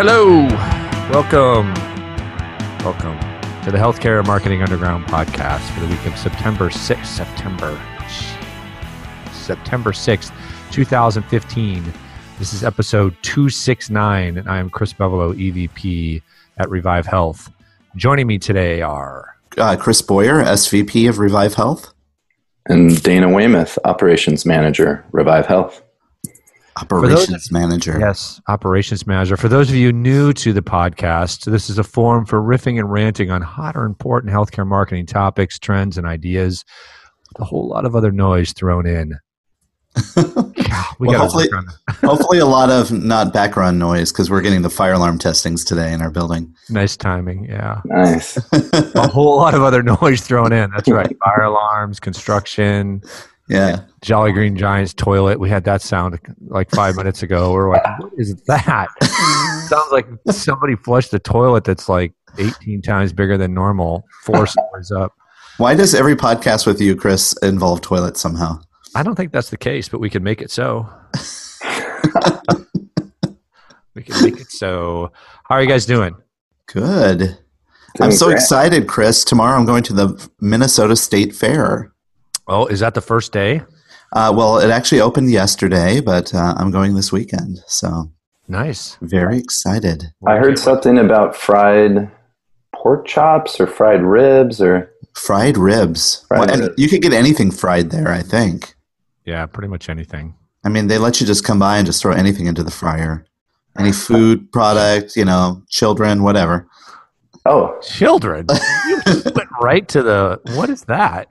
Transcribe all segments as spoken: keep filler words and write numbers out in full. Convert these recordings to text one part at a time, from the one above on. Hello. Welcome. Welcome to the Healthcare Marketing Underground podcast for the week of September sixth. September. September sixth, twenty fifteen. This is episode two sixty-nine, and I am Chris Bevolo, E V P at Revive Health. Joining me today are... Uh, Chris Boyer, S V P of Revive Health. And Dana Weymouth, Operations Manager, Revive Health. Operations Manager. Yes, Operations Manager. For those of you new to the podcast, this is a forum for riffing and ranting on hot or important healthcare marketing topics, trends, and ideas. A whole lot of other noise thrown in. we well, hopefully, hopefully a lot of not background noise, because we're getting the fire alarm testings today in our building. Nice timing, yeah. Nice. A whole lot of other noise thrown in. That's right. Fire alarms, construction. Yeah. Jolly Green Giant's toilet. We had that sound like five minutes ago. We're like, what is that? Sounds like somebody flushed a toilet that's like eighteen times bigger than normal, four stories up. Why does every podcast with you, Chris, involve toilets somehow? I don't think that's the case, but we can make it so. We can make it so. How are you guys doing? Good. Doing I'm so great. excited, Chris. Tomorrow I'm going to the Minnesota State Fair. Oh, is that the first day? Uh, well, it actually opened yesterday, but uh, I'm going this weekend. So nice. Very excited. I heard something about fried pork chops or fried ribs or fried ribs. Fried well, ribs. You could get anything fried there, I think. Yeah, pretty much anything. I mean, they let you just come by and just throw anything into the fryer. Any food product, you know, children, whatever. Oh, children! You just went right to the. What is that?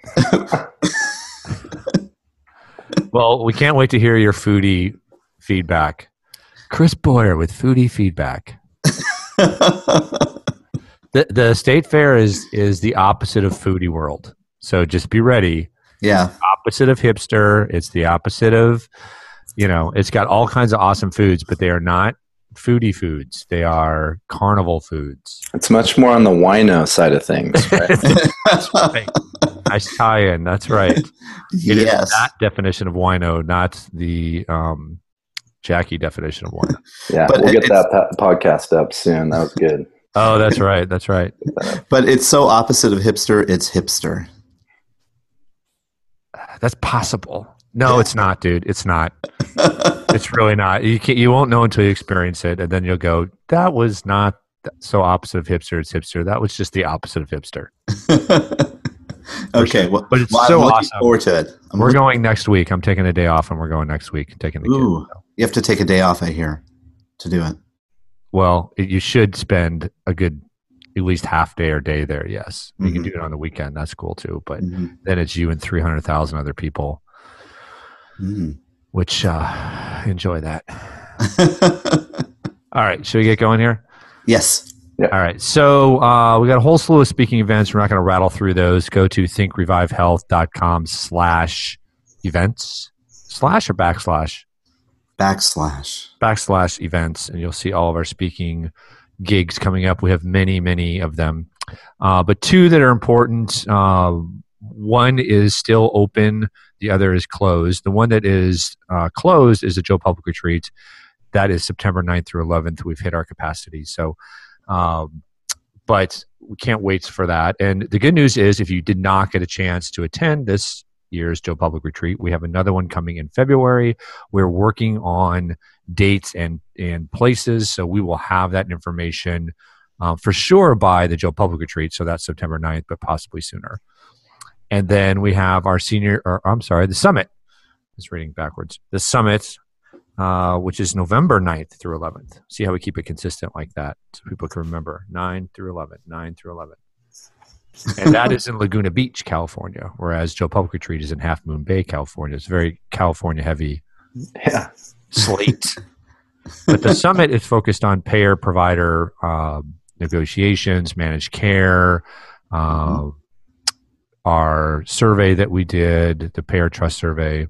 Well, we can't wait to hear your foodie feedback. Chris Boyer with foodie feedback. the the state fair is is the opposite of foodie world. So just be ready. Yeah. It's the opposite of hipster. It's the opposite of, you know, it's got all kinds of awesome foods, but they are not foodie foods. They are carnival foods. It's much more on the wino side of things, right? That's right. Nice tie-in. That's right. It yes. is that definition of wino, not the um, Jackie definition of wino. Yeah, but we'll get that po- podcast up soon. That was good. Oh, that's right. That's right. But it's so opposite of hipster, it's hipster. That's possible. No, it's not, dude. It's not. It's really not. You can't, you won't know until you experience it, and then you'll go, that was not so opposite of hipster, it's hipster. That was just the opposite of hipster. Okay. Well, but it's well, so I'm looking awesome. forward to it. I'm we're looking- going next week. I'm taking a day off, and we're going next week. Taking the Ooh, kid, so. You have to take a day off, I hear, to do it. Well, it, you should spend a good at least half day or day there, yes. You mm-hmm. can do it on the weekend. That's cool, too. But mm-hmm. then it's you and three hundred thousand other people. Mm. Which uh, enjoy that. All right, should we get going here? Yes. Yep. All right. So uh, we got a whole slew of speaking events. We're not going to rattle through those. Go to think revive health dot com slash events slash or backslash backslash backslash events, and you'll see all of our speaking gigs coming up. We have many, many of them, uh, but two that are important. Uh, One is still open. The other is closed. The one that is uh, closed is the Joe Public Retreat. That is September ninth through eleventh. We've hit our capacity. So, um, but we can't wait for that. And the good news is if you did not get a chance to attend this year's Joe Public Retreat, we have another one coming in February. We're working on dates and, and places. So we will have that information uh, for sure by the Joe Public Retreat. So that's September ninth, but possibly sooner. And then we have our senior, or I'm sorry, the summit. I was reading backwards. The summit, uh, which is November ninth through eleventh. See how we keep it consistent like that so people can remember. nine through eleven, nine through eleven. And that is in Laguna Beach, California, whereas Joe Public Retreat is in Half Moon Bay, California. It's very California heavy yeah. slate. But the summit is focused on payer provider um, negotiations, managed care, uh, mm-hmm. our survey that we did, the Payer Trust Survey.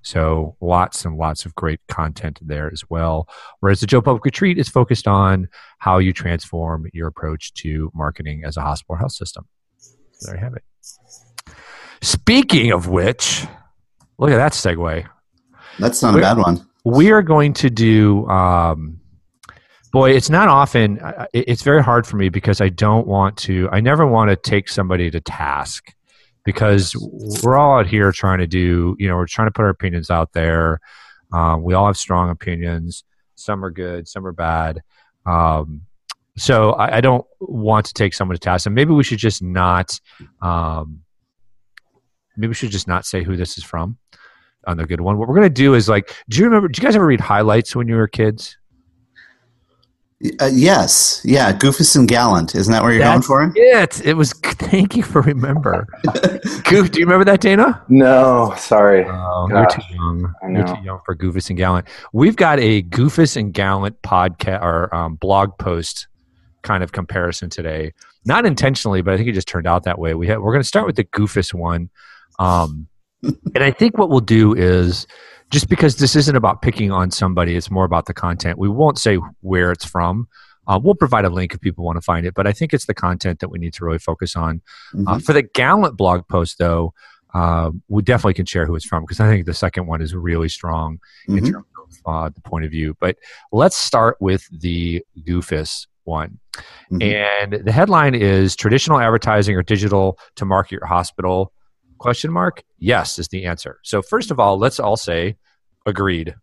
So lots and lots of great content there as well. Whereas the Joe Public Retreat is focused on how you transform your approach to marketing as a hospital health system. There you have it. Speaking of which, look at that segue. That's not We're, a bad one. We are going to do um, Boy, it's not often. It's very hard for me because I don't want to, I never want to take somebody to task because we're all out here trying to do, you know, we're trying to put our opinions out there. Um, we all have strong opinions. Some are good, some are bad. Um, so I, I don't want to take someone to task. And maybe we should just not, um, maybe we should just not say who this is from on the good one. What we're going to do is like, do you remember, do you guys ever read Highlights when you were kids? Uh, yes. Yeah. Goofus and Gallant. Isn't that where you're That's going for it? It was. Thank you for remember. Goof, do you remember that, Dana? No. Sorry. Um, we're too young. We're too young for Goofus and Gallant. We've got a Goofus and Gallant podcast or um, blog post kind of comparison today. Not intentionally, but I think it just turned out that way. We ha- We're going to start with the Goofus one. Um, and I think what we'll do is... just because this isn't about picking on somebody, it's more about the content. We won't say where it's from. Uh, we'll provide a link if people want to find it, but I think it's the content that we need to really focus on. Mm-hmm. Uh, for the Gallant blog post, though, uh, we definitely can share who it's from because I think the second one is really strong mm-hmm. in terms of uh, the point of view. But let's start with the Goofus one. Mm-hmm. And the headline is, traditional advertising or digital to market your hospital? Question mark? Yes is the answer. So first of all, let's all say agreed,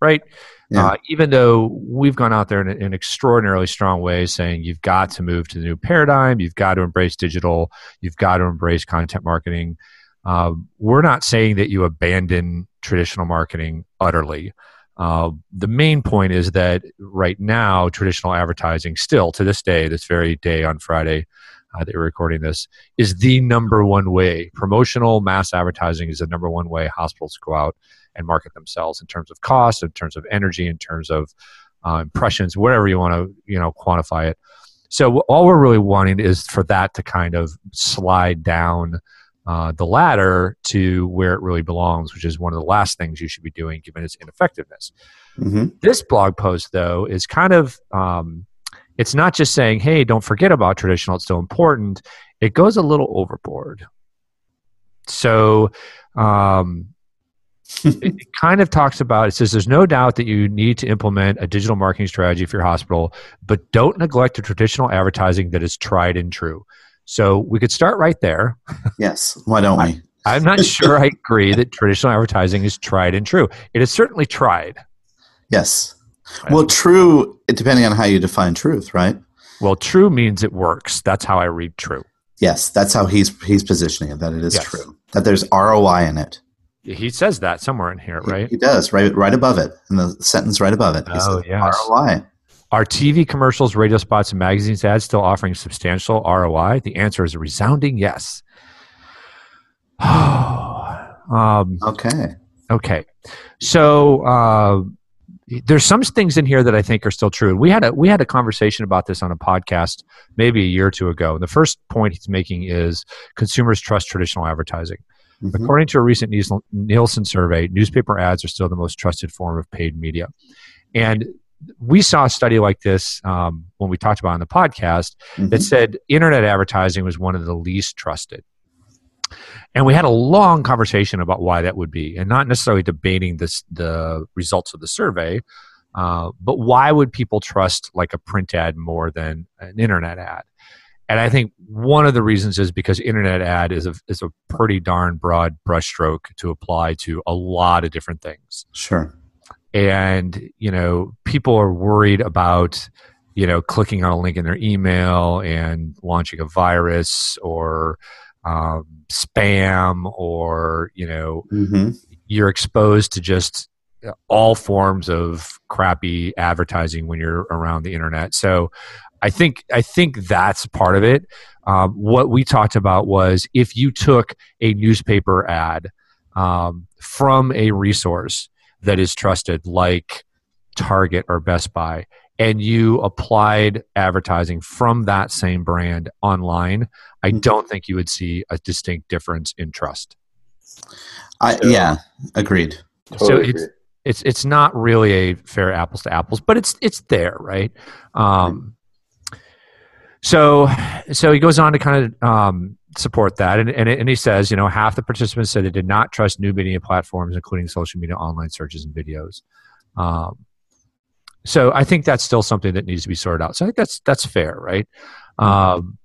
right? Yeah. Uh, even though we've gone out there in an extraordinarily strong way saying you've got to move to the new paradigm, you've got to embrace digital, you've got to embrace content marketing. Uh, we're not saying that you abandon traditional marketing utterly. Uh, the main point is that right now, traditional advertising still to this day, this very day on Friday, Uh, that we're recording this, is the number one way. Promotional mass advertising is the number one way hospitals go out and market themselves in terms of cost, in terms of energy, in terms of uh, impressions, whatever you want to, you know, quantify it. So all we're really wanting is for that to kind of slide down uh, the ladder to where it really belongs, which is one of the last things you should be doing given its ineffectiveness. Mm-hmm. This blog post, though, is kind of... Um, It's not just saying, hey, don't forget about traditional, it's still important. It goes a little overboard. So um, it kind of talks about, it says, there's no doubt that you need to implement a digital marketing strategy for your hospital, but don't neglect the traditional advertising that is tried and true. So we could start right there. Yes, why don't we? I, I'm not sure I agree that traditional advertising is tried and true. It is certainly tried. Yes. Well, true, depending on how you define truth, right? Well, true means it works. That's how I read true. Yes, that's how he's he's positioning it, that it is yes. true, that there's R O I in it. He says that somewhere in here, right? He, he does, right right above it, in the sentence right above it. He oh, says yes. R O I. Are T V commercials, radio spots, and magazines ads still offering substantial R O I? The answer is a resounding yes. um, okay. Okay. So... Uh, There's some things in here that I think are still true. And we had a we had a conversation about this on a podcast maybe a year or two ago. And the first point he's making is consumers trust traditional advertising. Mm-hmm. According to a recent Nielsen survey, newspaper ads are still the most trusted form of paid media. And we saw a study like this um, when we talked about it on the podcast mm-hmm. that said internet advertising was one of the least trusted. And we had a long conversation about why that would be, and not necessarily debating this, the results of the survey, uh, but why would people trust like a print ad more than an internet ad? And I think one of the reasons is because internet ad is a, is a pretty darn broad brushstroke to apply to a lot of different things. Sure. And, you know, people are worried about... you know, clicking on a link in their email and launching a virus or um, spam or, you know, mm-hmm. you're exposed to just all forms of crappy advertising when you're around the internet. So I think, I think that's part of it. Um, what we talked about was if you took a newspaper ad um, from a resource that is trusted like Target or Best Buy, and you applied advertising from that same brand online, I don't think you would see a distinct difference in trust. I, so, yeah, agreed. Totally so it's, agreed. it's it's not really a fair apples to apples, but it's it's there, right? Um, so so he goes on to kind of um, support that, and and, it, and he says, you know, half the participants said they did not trust new media platforms, including social media, online searches, and videos. Um, So I think that's still something that needs to be sorted out. So I think that's that's fair, right? Um,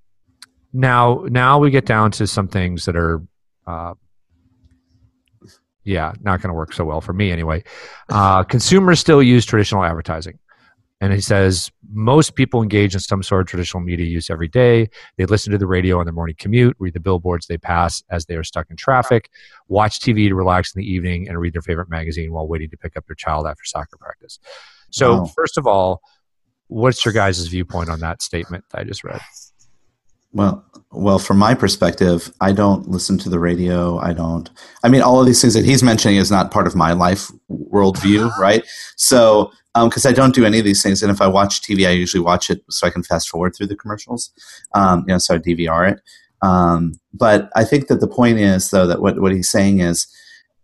now, now we get down to some things that are, uh, yeah, not going to work so well for me anyway. Uh, consumers still use traditional advertising. And he says, most people engage in some sort of traditional media use every day. They listen to the radio on their morning commute, read the billboards they pass as they are stuck in traffic, watch T V to relax in the evening, and read their favorite magazine while waiting to pick up their child after soccer practice. So wow. First of all, what's your guys' viewpoint on that statement that I just read? Well, well, from my perspective, I don't listen to the radio. I don't, I mean, all of these things that he's mentioning is not part of my life worldview, right? So, um, cause I don't do any of these things. And if I watch T V, I usually watch it so I can fast forward through the commercials. Um, you know, so I D V R it. Um, but I think that the point is though, that what, what he's saying is,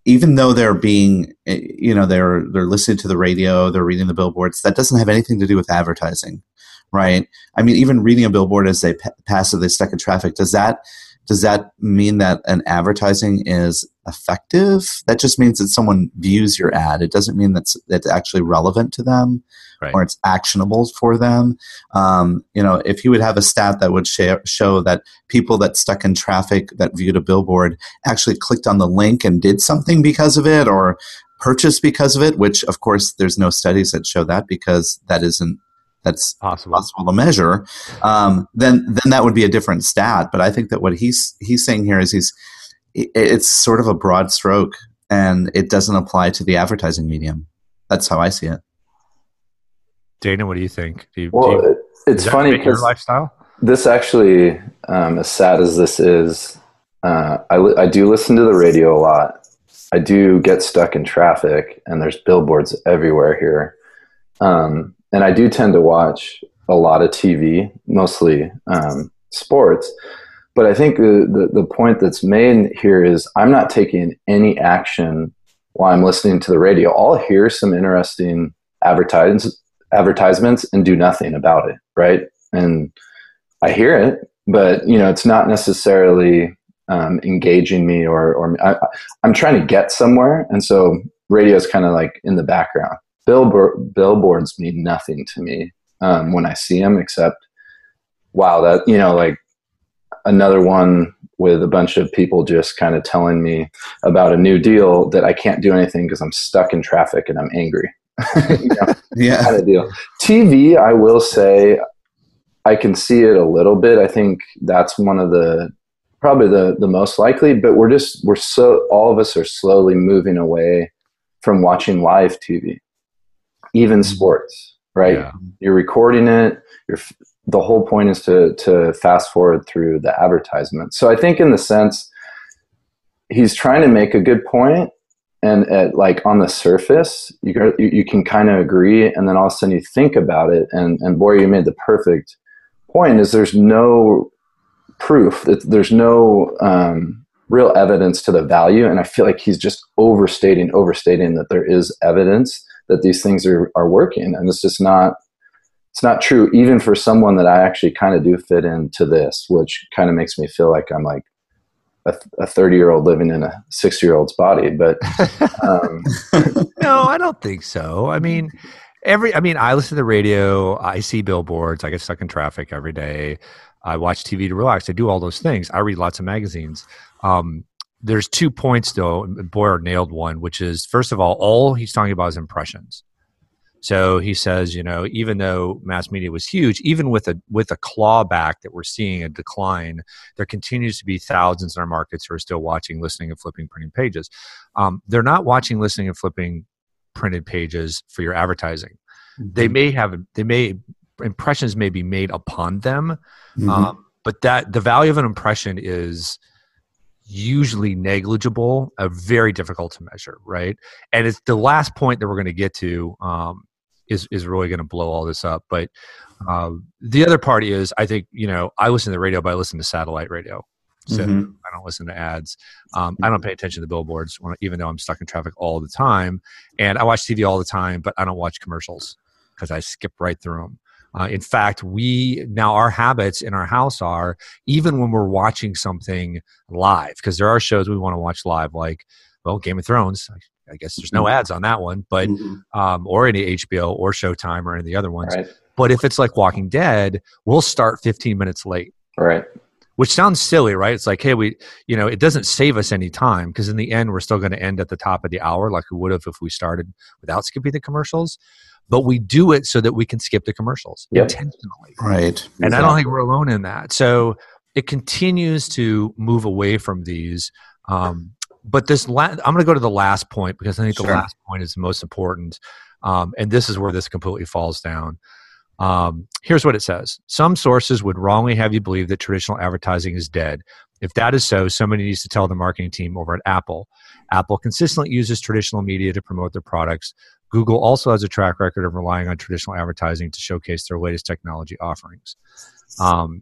even though they're being, you know, they're, they're listening to the radio, they're reading the billboards, that doesn't have anything to do with advertising. Right. I mean, even reading a billboard as they pass, as they stuck in traffic, does that does that mean that an advertising is effective? That just means that someone views your ad. It doesn't mean that's that's actually relevant to them, right, or it's actionable for them. Um, you know, if you would have a stat that would sh- show that people that stuck in traffic that viewed a billboard actually clicked on the link and did something because of it, or purchased because of it, which of course there's no studies that show that because that isn't. That's possible. possible to measure, um, then then that would be a different stat. But I think that what he's he's saying here is he's it's sort of a broad stroke, and it doesn't apply to the advertising medium. That's how I see it. Dana, what do you think? Do you, well, do you, it's funny because this actually, um, as sad as this is, uh, I li- I do listen to the radio a lot. I do get stuck in traffic, and there's billboards everywhere here. Um, And I do tend to watch a lot of T V, mostly um, sports. But I think the, the, the point that's made here is I'm not taking any action while I'm listening to the radio. I'll hear some interesting advertise, advertisements and do nothing about it, right? And I hear it, but you know, it's not necessarily um, engaging me or, or I, I'm trying to get somewhere. And so radio is kind of like in the background. Billboard, billboards mean nothing to me um, when I see them, except, wow, that, you know, like another one with a bunch of people just kind of telling me about a new deal that I can't do anything because I'm stuck in traffic and I'm angry. You know, yeah. Kind of deal. T V, I will say, I can see it a little bit. I think that's one of the, probably the, the most likely, but we're just, we're so, all of us are slowly moving away from watching live T V. Even sports, right? Yeah. You're recording it. You're, the whole point is to to fast forward through the advertisement. So I think in the sense, he's trying to make a good point, and at, like on the surface, you can, you can kind of agree, and then all of a sudden you think about it, and, and boy, you made the perfect point, is there's no proof, that there's no um, real evidence to the value, and I feel like he's just overstating, overstating that there is evidence that these things are, are working, and it's just not, it's not true even for someone that I actually kind of do fit into this, which kind of makes me feel like I'm like a, a thirty year old living in a sixty year old's body. But um. No, I don't think so. I mean, every, I mean, I listen to the radio, I see billboards, I get stuck in traffic every day. I watch T V to relax. I do all those things. I read lots of magazines. Um, There's two points, though, and Boyer nailed one, which is, first of all, all he's talking about is impressions. So he says, you know, even though mass media was huge, even with a with a clawback that we're seeing a decline, there continues to be thousands in our markets who are still watching, listening, and flipping printed pages. Um, they're not watching, listening, and flipping printed pages for your advertising. Mm-hmm. They may have, they may, impressions may be made upon them, mm-hmm. um, but that the value of an impression is usually negligible, uh, very difficult to measure, right? And it's the last point that we're going to get to um, is is really going to blow all this up. But uh, the other part is, I think, you know, I listen to the radio, but I listen to satellite radio. So mm-hmm. I don't listen to ads. Um, I don't pay attention to billboards, when, even though I'm stuck in traffic all the time. And I watch T V all the time, but I don't watch commercials because I skip right through them. Uh, in fact, we now our habits in our house are, even when we're watching something live, because there are shows we want to watch live, like, well, Game of Thrones. I, I guess there's no ads on that one, but mm-hmm. um, or any H B O or Showtime or any of the other ones. Right. But if it's like Walking Dead, we'll start fifteen minutes late. Right. Which sounds silly, right? It's like, hey, we, you know, it doesn't save us any time because in the end, we're still going to end at the top of the hour like we would have if we started without skipping the commercials. But we do it so that we can skip the commercials yep. intentionally. Right. And exactly. I don't think we're alone in that. So it continues to move away from these. Um, but this, la- I'm going to go to the last point because I think sure. the last point is the most important. Um, and this is where this completely falls down. Um, here's what it says. Some sources would wrongly have you believe that traditional advertising is dead. If that is so, somebody needs to tell the marketing team over at Apple. Apple consistently uses traditional media to promote their products. Google also has a track record of relying on traditional advertising to showcase their latest technology offerings. Um,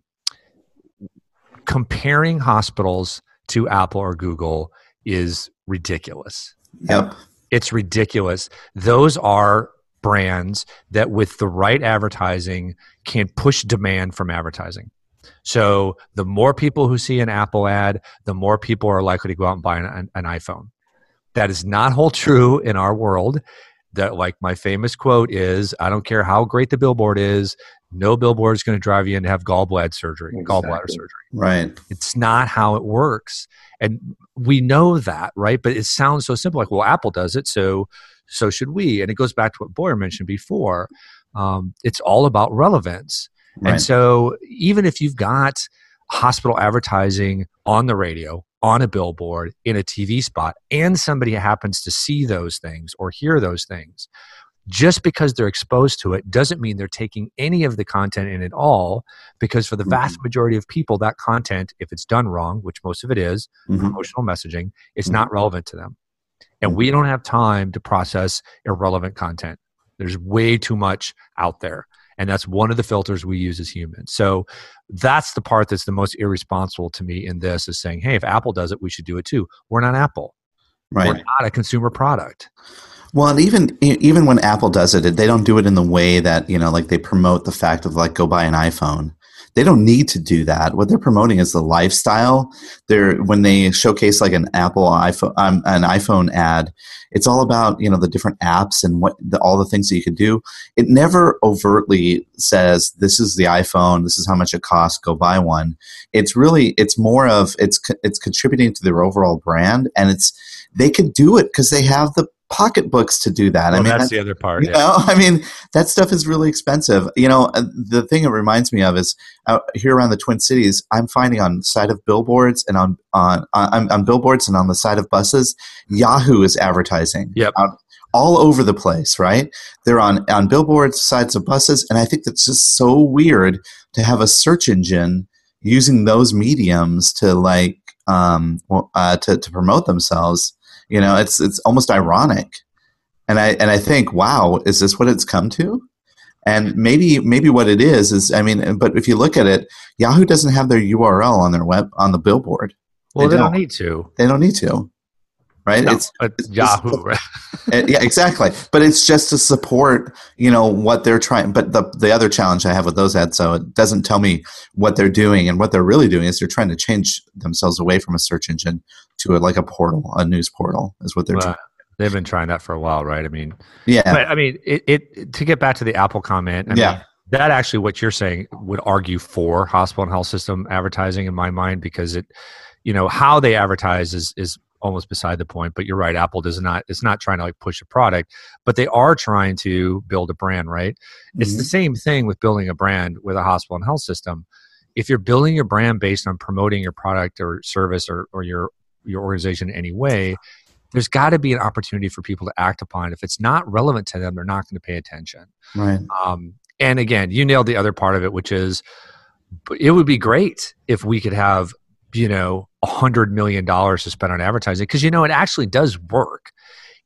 comparing hospitals to Apple or Google is ridiculous. Yep. It's ridiculous. Those are brands that with the right advertising can push demand from advertising. So the more people who see an Apple ad, the more people are likely to go out and buy an, an, an iPhone. That is not hold true in our world. That, like my famous quote is, I don't care how great the billboard is, no billboard is going to drive you in to have gallbladder surgery, exactly. gallbladder surgery. Right. It's not how it works. And we know that, right? But it sounds so simple. Like, well, Apple does it, so so should we. And it goes back to what Boyer mentioned before. Um, it's all about relevance. Right. And so even if you've got hospital advertising on the radio, on a billboard, in a T V spot, and somebody happens to see those things or hear those things, just because they're exposed to it doesn't mean they're taking any of the content in at all, because for the vast mm-hmm. majority of people, that content, if it's done wrong, which most of it is, mm-hmm. promotional messaging, it's mm-hmm. not relevant to them. And we don't have time to process irrelevant content. There's way too much out there. And that's one of the filters we use as humans. So that's the part that's the most irresponsible to me in this, is saying, hey, if Apple does it, we should do it too. We're not Apple. Right. We're not a consumer product. Well, and even even when Apple does it, they don't do it in the way that, you know, like they promote the fact of like, go buy an iPhone. They don't need to do that. What they're promoting is the lifestyle. They're, when they showcase like an Apple iPhone, um, an iPhone ad, it's all about, you know, the different apps and what the, all the things that you could do. It never overtly says, this is the iPhone, this is how much it costs, go buy one. It's really, it's more of, it's it's contributing to their overall brand, and it's, they could do it because they have the pocketbooks to do that. Well, I mean, that's that, the other part. You yeah. know, I mean, that stuff is really expensive. You know, the thing it reminds me of is uh, here around the Twin Cities, I'm finding on the side of billboards and on on on, on billboards and on the side of buses, Yahoo is advertising. Yep. Out, all over the place, right? They're on on billboards, sides of buses, and I think that's just so weird to have a search engine using those mediums to like um uh, to to promote themselves. You know, it's it's almost ironic, and I and I think, wow, is this what it's come to? And maybe maybe what it is is, I mean, but if you look at it, Yahoo doesn't have their U R L on their web on the billboard. Well, they, they don't. don't need to. They don't need to, right? No, it's, it's, it's Yahoo, just, right? It, yeah, exactly. But it's just to support, you know, what they're trying. But the the other challenge I have with those ads, so it doesn't tell me what they're doing, and what they're really doing is they're trying to change themselves away from a search engine to a, like a portal, a news portal, is what they're well, trying. They've been trying that for a while, right? I mean, yeah. But I mean, it, it to get back to the Apple comment. I yeah. Mean, that actually, what you're saying would argue for hospital and health system advertising in my mind, because it, you know, how they advertise is is almost beside the point. But you're right, Apple does not. It's not trying to like push a product, but they are trying to build a brand, right? Mm-hmm. It's the same thing with building a brand with a hospital and health system. If you're building your brand based on promoting your product or service or or your your organization in any way, there's got to be an opportunity for people to act upon. If it's not relevant to them, they're not going to pay attention. Right. Um, and again, you nailed the other part of it, which is it would be great if we could have, you know, a hundred million dollars to spend on advertising. Cause you know, it actually does work.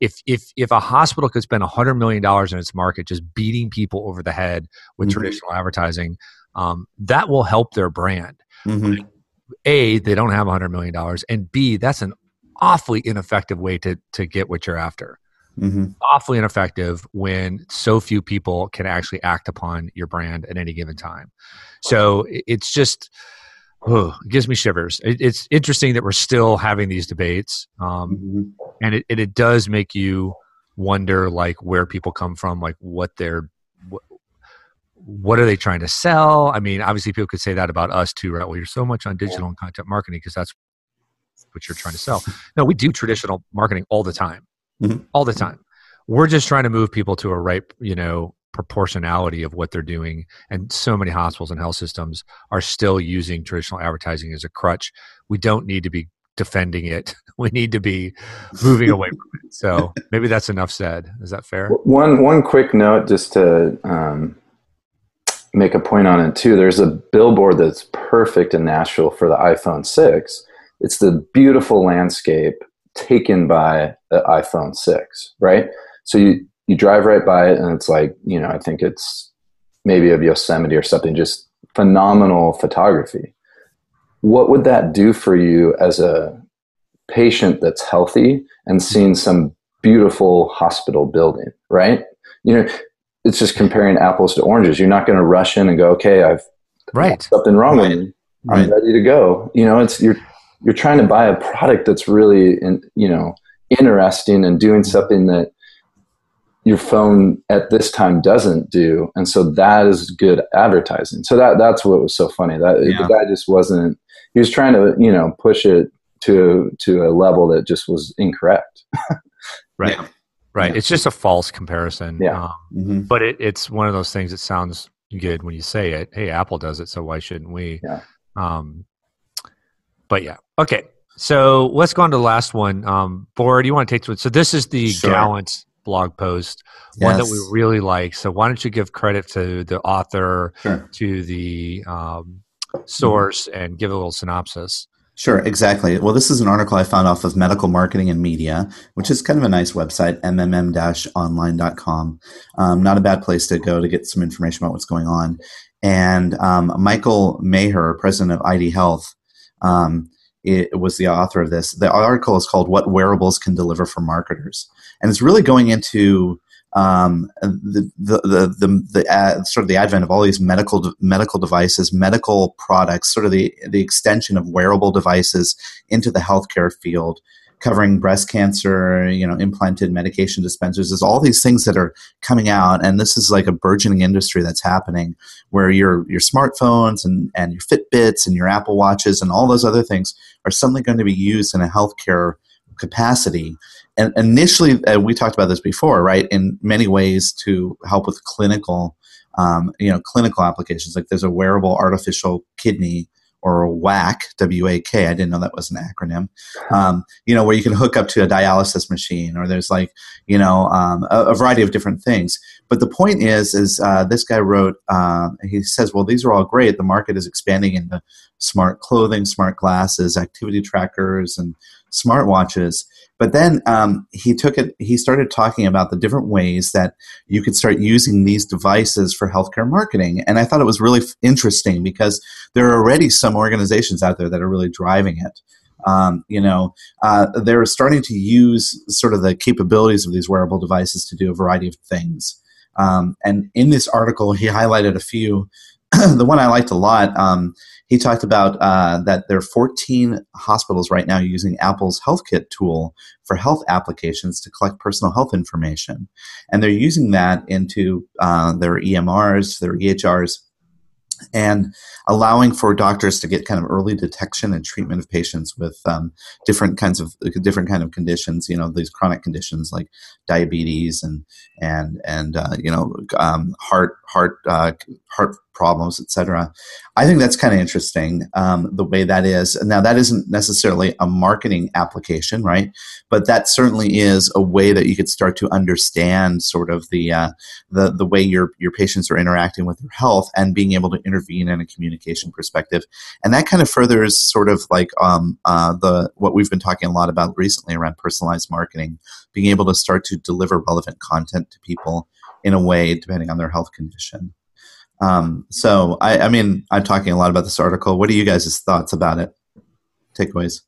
If, if, if a hospital could spend a hundred million dollars in its market, just beating people over the head with mm-hmm. traditional advertising, um, that will help their brand. Mm-hmm. A, they don't have a hundred million dollars, and B, that's an awfully ineffective way to to get what you're after. Mm-hmm. Awfully ineffective when so few people can actually act upon your brand at any given time. So it's just, oh, it gives me shivers. It, it's interesting that we're still having these debates. Um, mm-hmm. And it, it, it does make you wonder, like, where people come from, like what they're, what are they trying to sell? I mean, obviously people could say that about us too, right? Well, you're so much on digital and content marketing because that's what you're trying to sell. No, we do traditional marketing all the time, mm-hmm. all the time. We're just trying to move people to a right, you know, proportionality of what they're doing. And so many hospitals and health systems are still using traditional advertising as a crutch. We don't need to be defending it. We need to be moving away from it. So maybe that's enough said. Is that fair? One, one quick note just to, um, make a point on it too. There's a billboard that's perfect in Nashville for the iPhone six. It's the beautiful landscape taken by the iPhone six, right? So you, you drive right by it and it's like, you know, I think it's maybe of Yosemite or something, just phenomenal photography. What would that do for you as a patient that's healthy and seeing some beautiful hospital building, right? You know, it's just comparing apples to oranges. You're not going to rush in and go, okay, I've right. something wrong right. with me. I'm right. ready to go. You know, it's, you're, you're trying to buy a product that's really, in, you know, interesting and doing something that your phone at this time doesn't do. And so that is good advertising. So that, that's what was so funny. That yeah. the guy just wasn't, he was trying to, you know, push it to, to a level that just was incorrect. Right. Yeah. Right. Yeah. It's just a false comparison. Yeah. Um, mm-hmm. But it, it's one of those things that sounds good when you say it. Hey, Apple does it, so why shouldn't we? Yeah. Um, but yeah. Okay. So let's go on to the last one. Um, Bora, do you want to take to it? So this is the sure. Gallant blog post, yes. one that we really like. So why don't you give credit to the author, sure. to the um, source, mm-hmm. and give a little synopsis. Sure, exactly. Well, this is an article I found off of Medical Marketing and Media, which is kind of a nice website, m m m dash online dot com. Um, not a bad place to go to get some information about what's going on. And um, Michael Maher, president of I D Health, um, it was the author of this. The article is called What Wearables Can Deliver for Marketers. And it's really going into um, the, the, the, the, the ad, sort of the advent of all these medical, medical devices, medical products, sort of the, the extension of wearable devices into the healthcare field, covering breast cancer, you know, implanted medication dispensers. There's all these things that are coming out, and this is like a burgeoning industry that's happening where your your smartphones and, and your Fitbits and your Apple Watches and all those other things are suddenly going to be used in a healthcare capacity. And initially, uh, we talked about this before, right, in many ways to help with clinical, um, you know, clinical applications. Like there's a wearable artificial kidney or WAK, W A K, I didn't know that was an acronym, um, you know, where you can hook up to a dialysis machine, or there's like, you know, um, a, a variety of different things. But the point is, is uh, this guy wrote, uh, he says, well, these are all great. The market is expanding into smart clothing, smart glasses, activity trackers, and smartwatches. But then um, he took it, he started talking about the different ways that you could start using these devices for healthcare marketing. And I thought it was really f- interesting because there are already some organizations out there that are really driving it. Um, you know, uh, they're starting to use sort of the capabilities of these wearable devices to do a variety of things. Um, and in this article, he highlighted a few. The one I liked a lot, um, he talked about uh, that there are fourteen hospitals right now using Apple's HealthKit tool for health applications to collect personal health information. And they're using that into uh, their E M Rs, their E H Rs, and allowing for doctors to get kind of early detection and treatment of patients with um, different kinds of different kind of conditions, you know, these chronic conditions like diabetes and and and uh, you know um, heart heart uh, heart problems, et cetera. I think that's kind of interesting um, the way that is. Now that isn't necessarily a marketing application, right? But that certainly is a way that you could start to understand sort of the uh, the the way your your patients are interacting with their health and being able to intervene in a communication perspective. And that kind of furthers sort of like um, uh, the what we've been talking a lot about recently around personalized marketing, being able to start to deliver relevant content to people in a way depending on their health condition. Um, so, I, I mean, I'm talking a lot about this article. What are you guys' thoughts about it? Takeaways?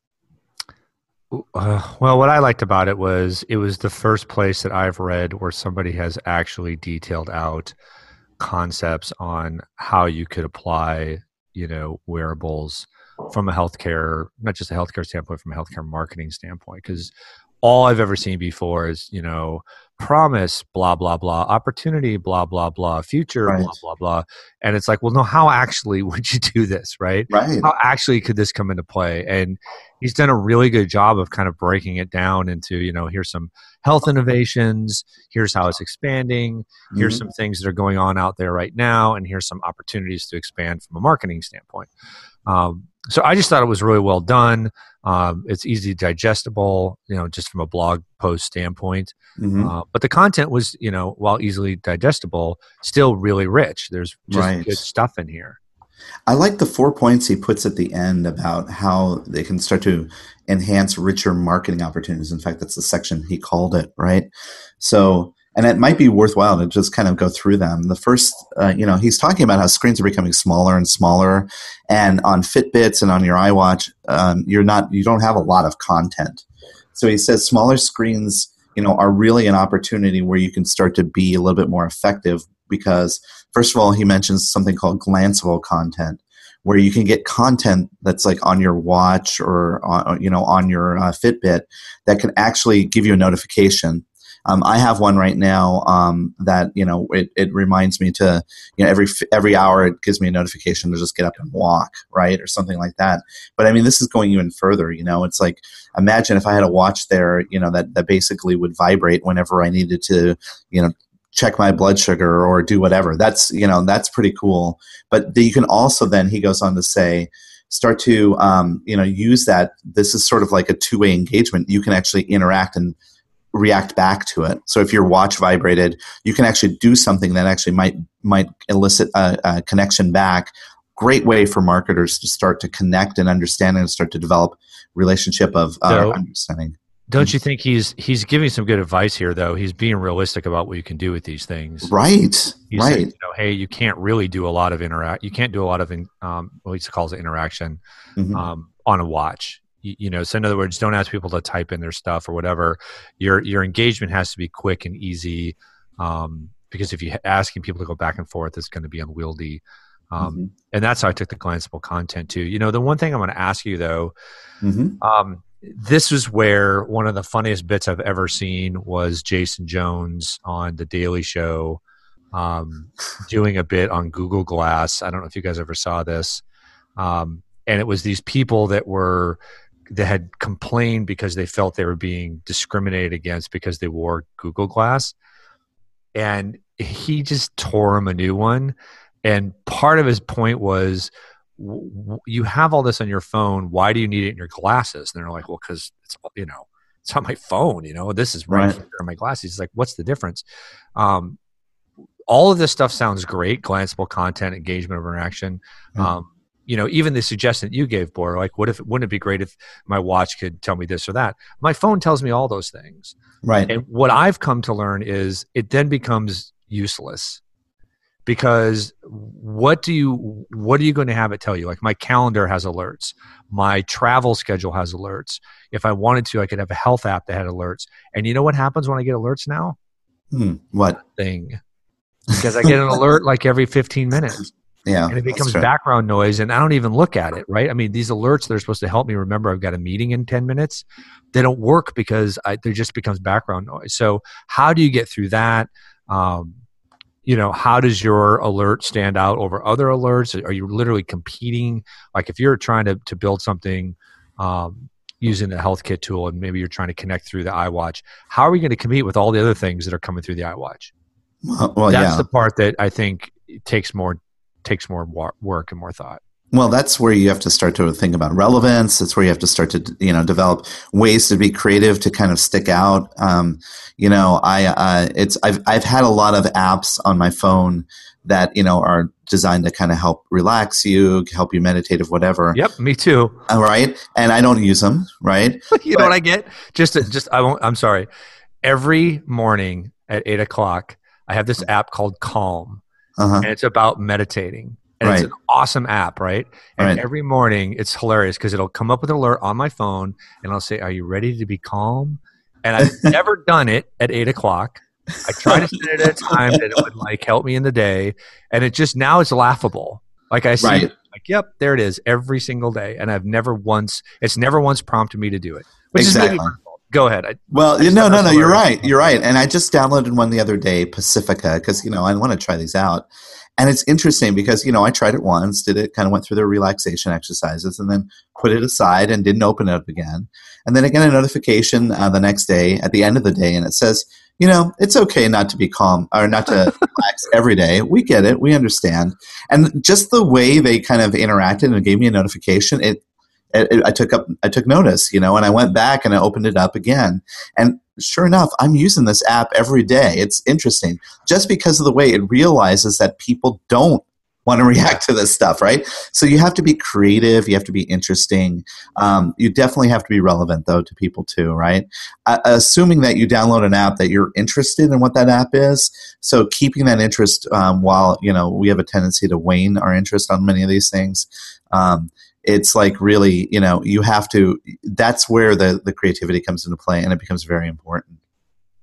Uh, well, what I liked about it was it was the first place that I've read where somebody has actually detailed out concepts on how you could apply, you know, wearables from a healthcare, not just a healthcare standpoint, from a healthcare marketing standpoint, because all I've ever seen before is, you know, promise, blah, blah, blah, opportunity, blah, blah, blah, future, right. blah, blah, blah. And it's like, well, no, how actually would you do this, right? Right. How actually could this come into play? And he's done a really good job of kind of breaking it down into, you know, here's some health innovations, here's how it's expanding, mm-hmm. here's some things that are going on out there right now, and here's some opportunities to expand from a marketing standpoint. Um, so I just thought it was really well done. Um, it's easy digestible, you know, just from a blog post standpoint. Mm-hmm. Uh, but the content was, you know, while easily digestible, still really rich. There's just right. good stuff in here. I like the four points he puts at the end about how they can start to enhance richer marketing opportunities. In fact, that's the section he called it, right? So, and it might be worthwhile to just kind of go through them. The first, uh, you know, he's talking about how screens are becoming smaller and smaller, and on Fitbits and on your iWatch, um, you're not, you don't have a lot of content. So he says smaller screens, you know, are really an opportunity where you can start to be a little bit more effective. Because first of all, he mentions something called glanceable content, where you can get content that's like on your watch or on, you know, on your uh, Fitbit that can actually give you a notification. Um, I have one right now um, that, you know, it, it reminds me to, you know, every every hour it gives me a notification to just get up and walk, right, or something like that. But, I mean, this is going even further, you know. It's like, imagine if I had a watch there, you know, that, that basically would vibrate whenever I needed to, you know, check my blood sugar or do whatever. That's, you know, that's pretty cool. But you can also then, he goes on to say, start to, um, you know, use that. This is sort of like a two-way engagement. You can actually interact and react back to it. So if your watch vibrated, you can actually do something that actually might might elicit a, a connection back. Great way for marketers to start to connect and understand and start to develop relationship of uh, so, understanding. Don't you think he's he's giving some good advice here, though? He's being realistic about what you can do with these things. Right, he's right. Saying, you know, hey, you can't really do a lot of interact. You can't do a lot of in, um, what he calls it interaction mm-hmm. um, on a watch. You know, so in other words, don't ask people to type in their stuff or whatever. Your your engagement has to be quick and easy, um, because if you're asking people to go back and forth, it's going to be unwieldy. Um, mm-hmm. And that's how I took the glanceable content too. You know, the one thing I'm going to ask you though, mm-hmm. um, this is where one of the funniest bits I've ever seen was Jason Jones on The Daily Show um, doing a bit on Google Glass. I don't know if you guys ever saw this. Um, and it was these people that were... They had complained because they felt they were being discriminated against because they wore Google Glass. And he just tore him a new one. And part of his point was, w- you have all this on your phone. Why do you need it in your glasses? And they're like, well, because it's, you know, it's on my phone. You know, this is right, right. here in my glasses. It's like, what's the difference? Um, all of this stuff sounds great. Glanceable content, engagement, interaction. Mm-hmm. Um, You know, even the suggestion that you gave, Boyer, like, what if, wouldn't it be great if my watch could tell me this or that? My phone tells me all those things. Right. And what I've come to learn is it then becomes useless because what do you, what are you going to have it tell you? Like my calendar has alerts. My travel schedule has alerts. If I wanted to, I could have a health app that had alerts. And you know what happens when I get alerts now? Hmm, what? Nothing. Because I get an alert like every fifteen minutes. Yeah, and it becomes background noise and I don't even look at it, right? I mean, these alerts that are supposed to help me remember I've got a meeting in ten minutes, they don't work because I, there just becomes background noise. So how do you get through that? Um, you know, how does your alert stand out over other alerts? Are you literally competing? Like if you're trying to, to build something um, using the HealthKit tool and maybe you're trying to connect through the iWatch, how are we going to compete with all the other things that are coming through the iWatch? Well, well, That's yeah. the part that I think takes more takes more work and more thought. Well, that's where you have to start to think about relevance. That's where you have to start to, you know, develop ways to be creative to kind of stick out. Um, you know, I uh, it's I've I've had a lot of apps on my phone that, you know, are designed to kind of help relax you, help you meditate, or whatever. Yep, me too. All right, and I don't use them. Right? you but, know what I get? Just to, just I won't. I'm sorry. Every morning at eight o'clock, I have this app called Calm. Uh-huh. And it's about meditating. And right. it's an awesome app, right? And right. every morning it's hilarious because it'll come up with an alert on my phone and I'll say, are you ready to be calm? And I've never done it at eight o'clock. I try to set it at a time that it would like help me in the day. And it just now it's laughable. Like I see right. like, yep, there it is every single day. And I've never once, it's never once prompted me to do it. Which exactly. Is maybe, go ahead. I, well, I no, no, no, you're right. You're right. And I just downloaded one the other day, Pacifica, because, you know, I want to try these out. And it's interesting because, you know, I tried it once, did it, kind of went through the relaxation exercises and then put it aside and didn't open it up again. And then I get a notification uh, the next day at the end of the day, and it says, you know, it's okay not to be calm or not to relax every day. We get it. We understand. And just the way they kind of interacted and gave me a notification, it, it I took up, I took notice, you know, and I went back and I opened it up again. And sure enough, I'm using this app every day. It's interesting just because of the way it realizes that people don't want to react to this stuff, right? So you have to be creative. You have to be interesting. Um, you definitely have to be relevant, though, to people too, right? Uh, assuming that you download an app that you're interested in what that app is. So keeping that interest um, while, you know, we have a tendency to wane our interest on many of these things. Um, it's like really, you know, you have to, that's where the, the creativity comes into play and it becomes very important.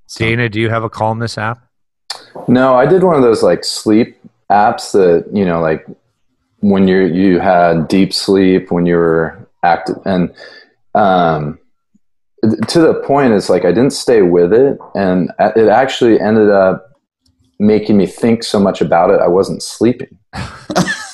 So. Dana, do you have a calmness app? No, I did one of those like sleep apps that, you know, like when you you had deep sleep, when you were active, and um, to the point is like I didn't stay with it, and it actually ended up making me think so much about it I wasn't sleeping.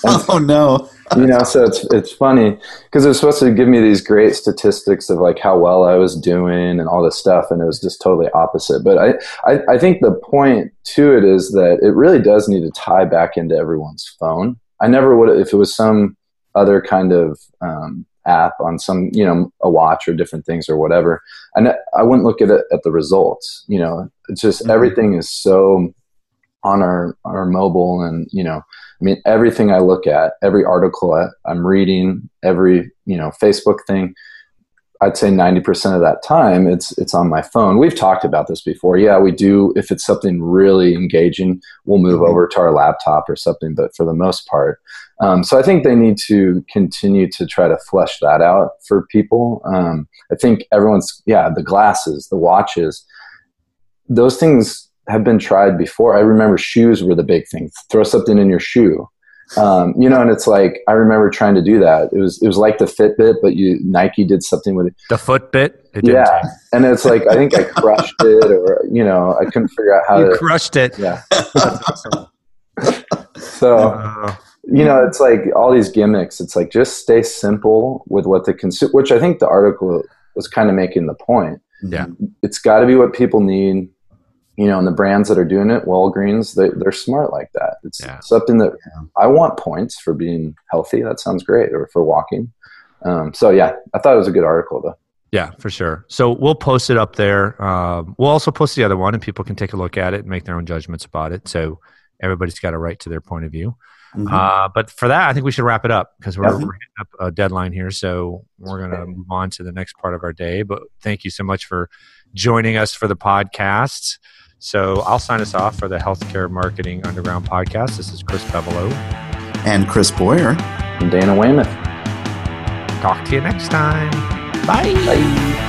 Oh no! You know, so it's it's funny because it was supposed to give me these great statistics of like how well I was doing and all this stuff, and it was just totally opposite. But I, I, I think the point to it is that it really does need to tie back into everyone's phone. I never would if it was some other kind of um, app on some, you know, a watch or different things or whatever. I ne- I wouldn't look at it at the results. You know, it's just mm-hmm. everything is so on our our mobile, and you know. I mean, everything I look at, every article I, I'm reading, every, you know, Facebook thing, I'd say ninety percent of that time it's it's on my phone. We've talked about this before. Yeah, we do. If it's something really engaging, we'll move over to our laptop or something, but for the most part. Um, so I think they need to continue to try to flesh that out for people. Um, I think everyone's, yeah, the glasses, the watches, those things have been tried before. I remember shoes were the big thing. Throw something in your shoe, um, you know. And it's like I remember trying to do that. It was it was like the Fitbit, but you Nike did something with it. The Footbit, it yeah. Didn't. And it's like I think I crushed it, or you know, I couldn't figure out how you to crushed it. Yeah. So uh, you know, it's like all these gimmicks. It's like just stay simple with what the consumer, which I think the article was kind of making the point. Yeah, it's got to be what people need. You know, and the brands that are doing it, Walgreens, they, they're smart like that. It's yeah. something that yeah. I want points for being healthy. That sounds great. Or for walking. Um, so yeah, I thought it was a good article though. Yeah, for sure. So we'll post it up there. Um, we'll also post the other one and people can take a look at it and make their own judgments about it. So everybody's got a right to their point of view. Mm-hmm. Uh, but for that, I think we should wrap it up because we're, mm-hmm. we're hitting up a deadline here. So we're going to move on to the next part of our day. But thank you so much for joining us for the podcast. So I'll sign us off for the Healthcare Marketing Underground podcast. This is Chris Bevolo. And Chris Boyer. And Dana Weymouth. Talk to you next time. Bye. Bye.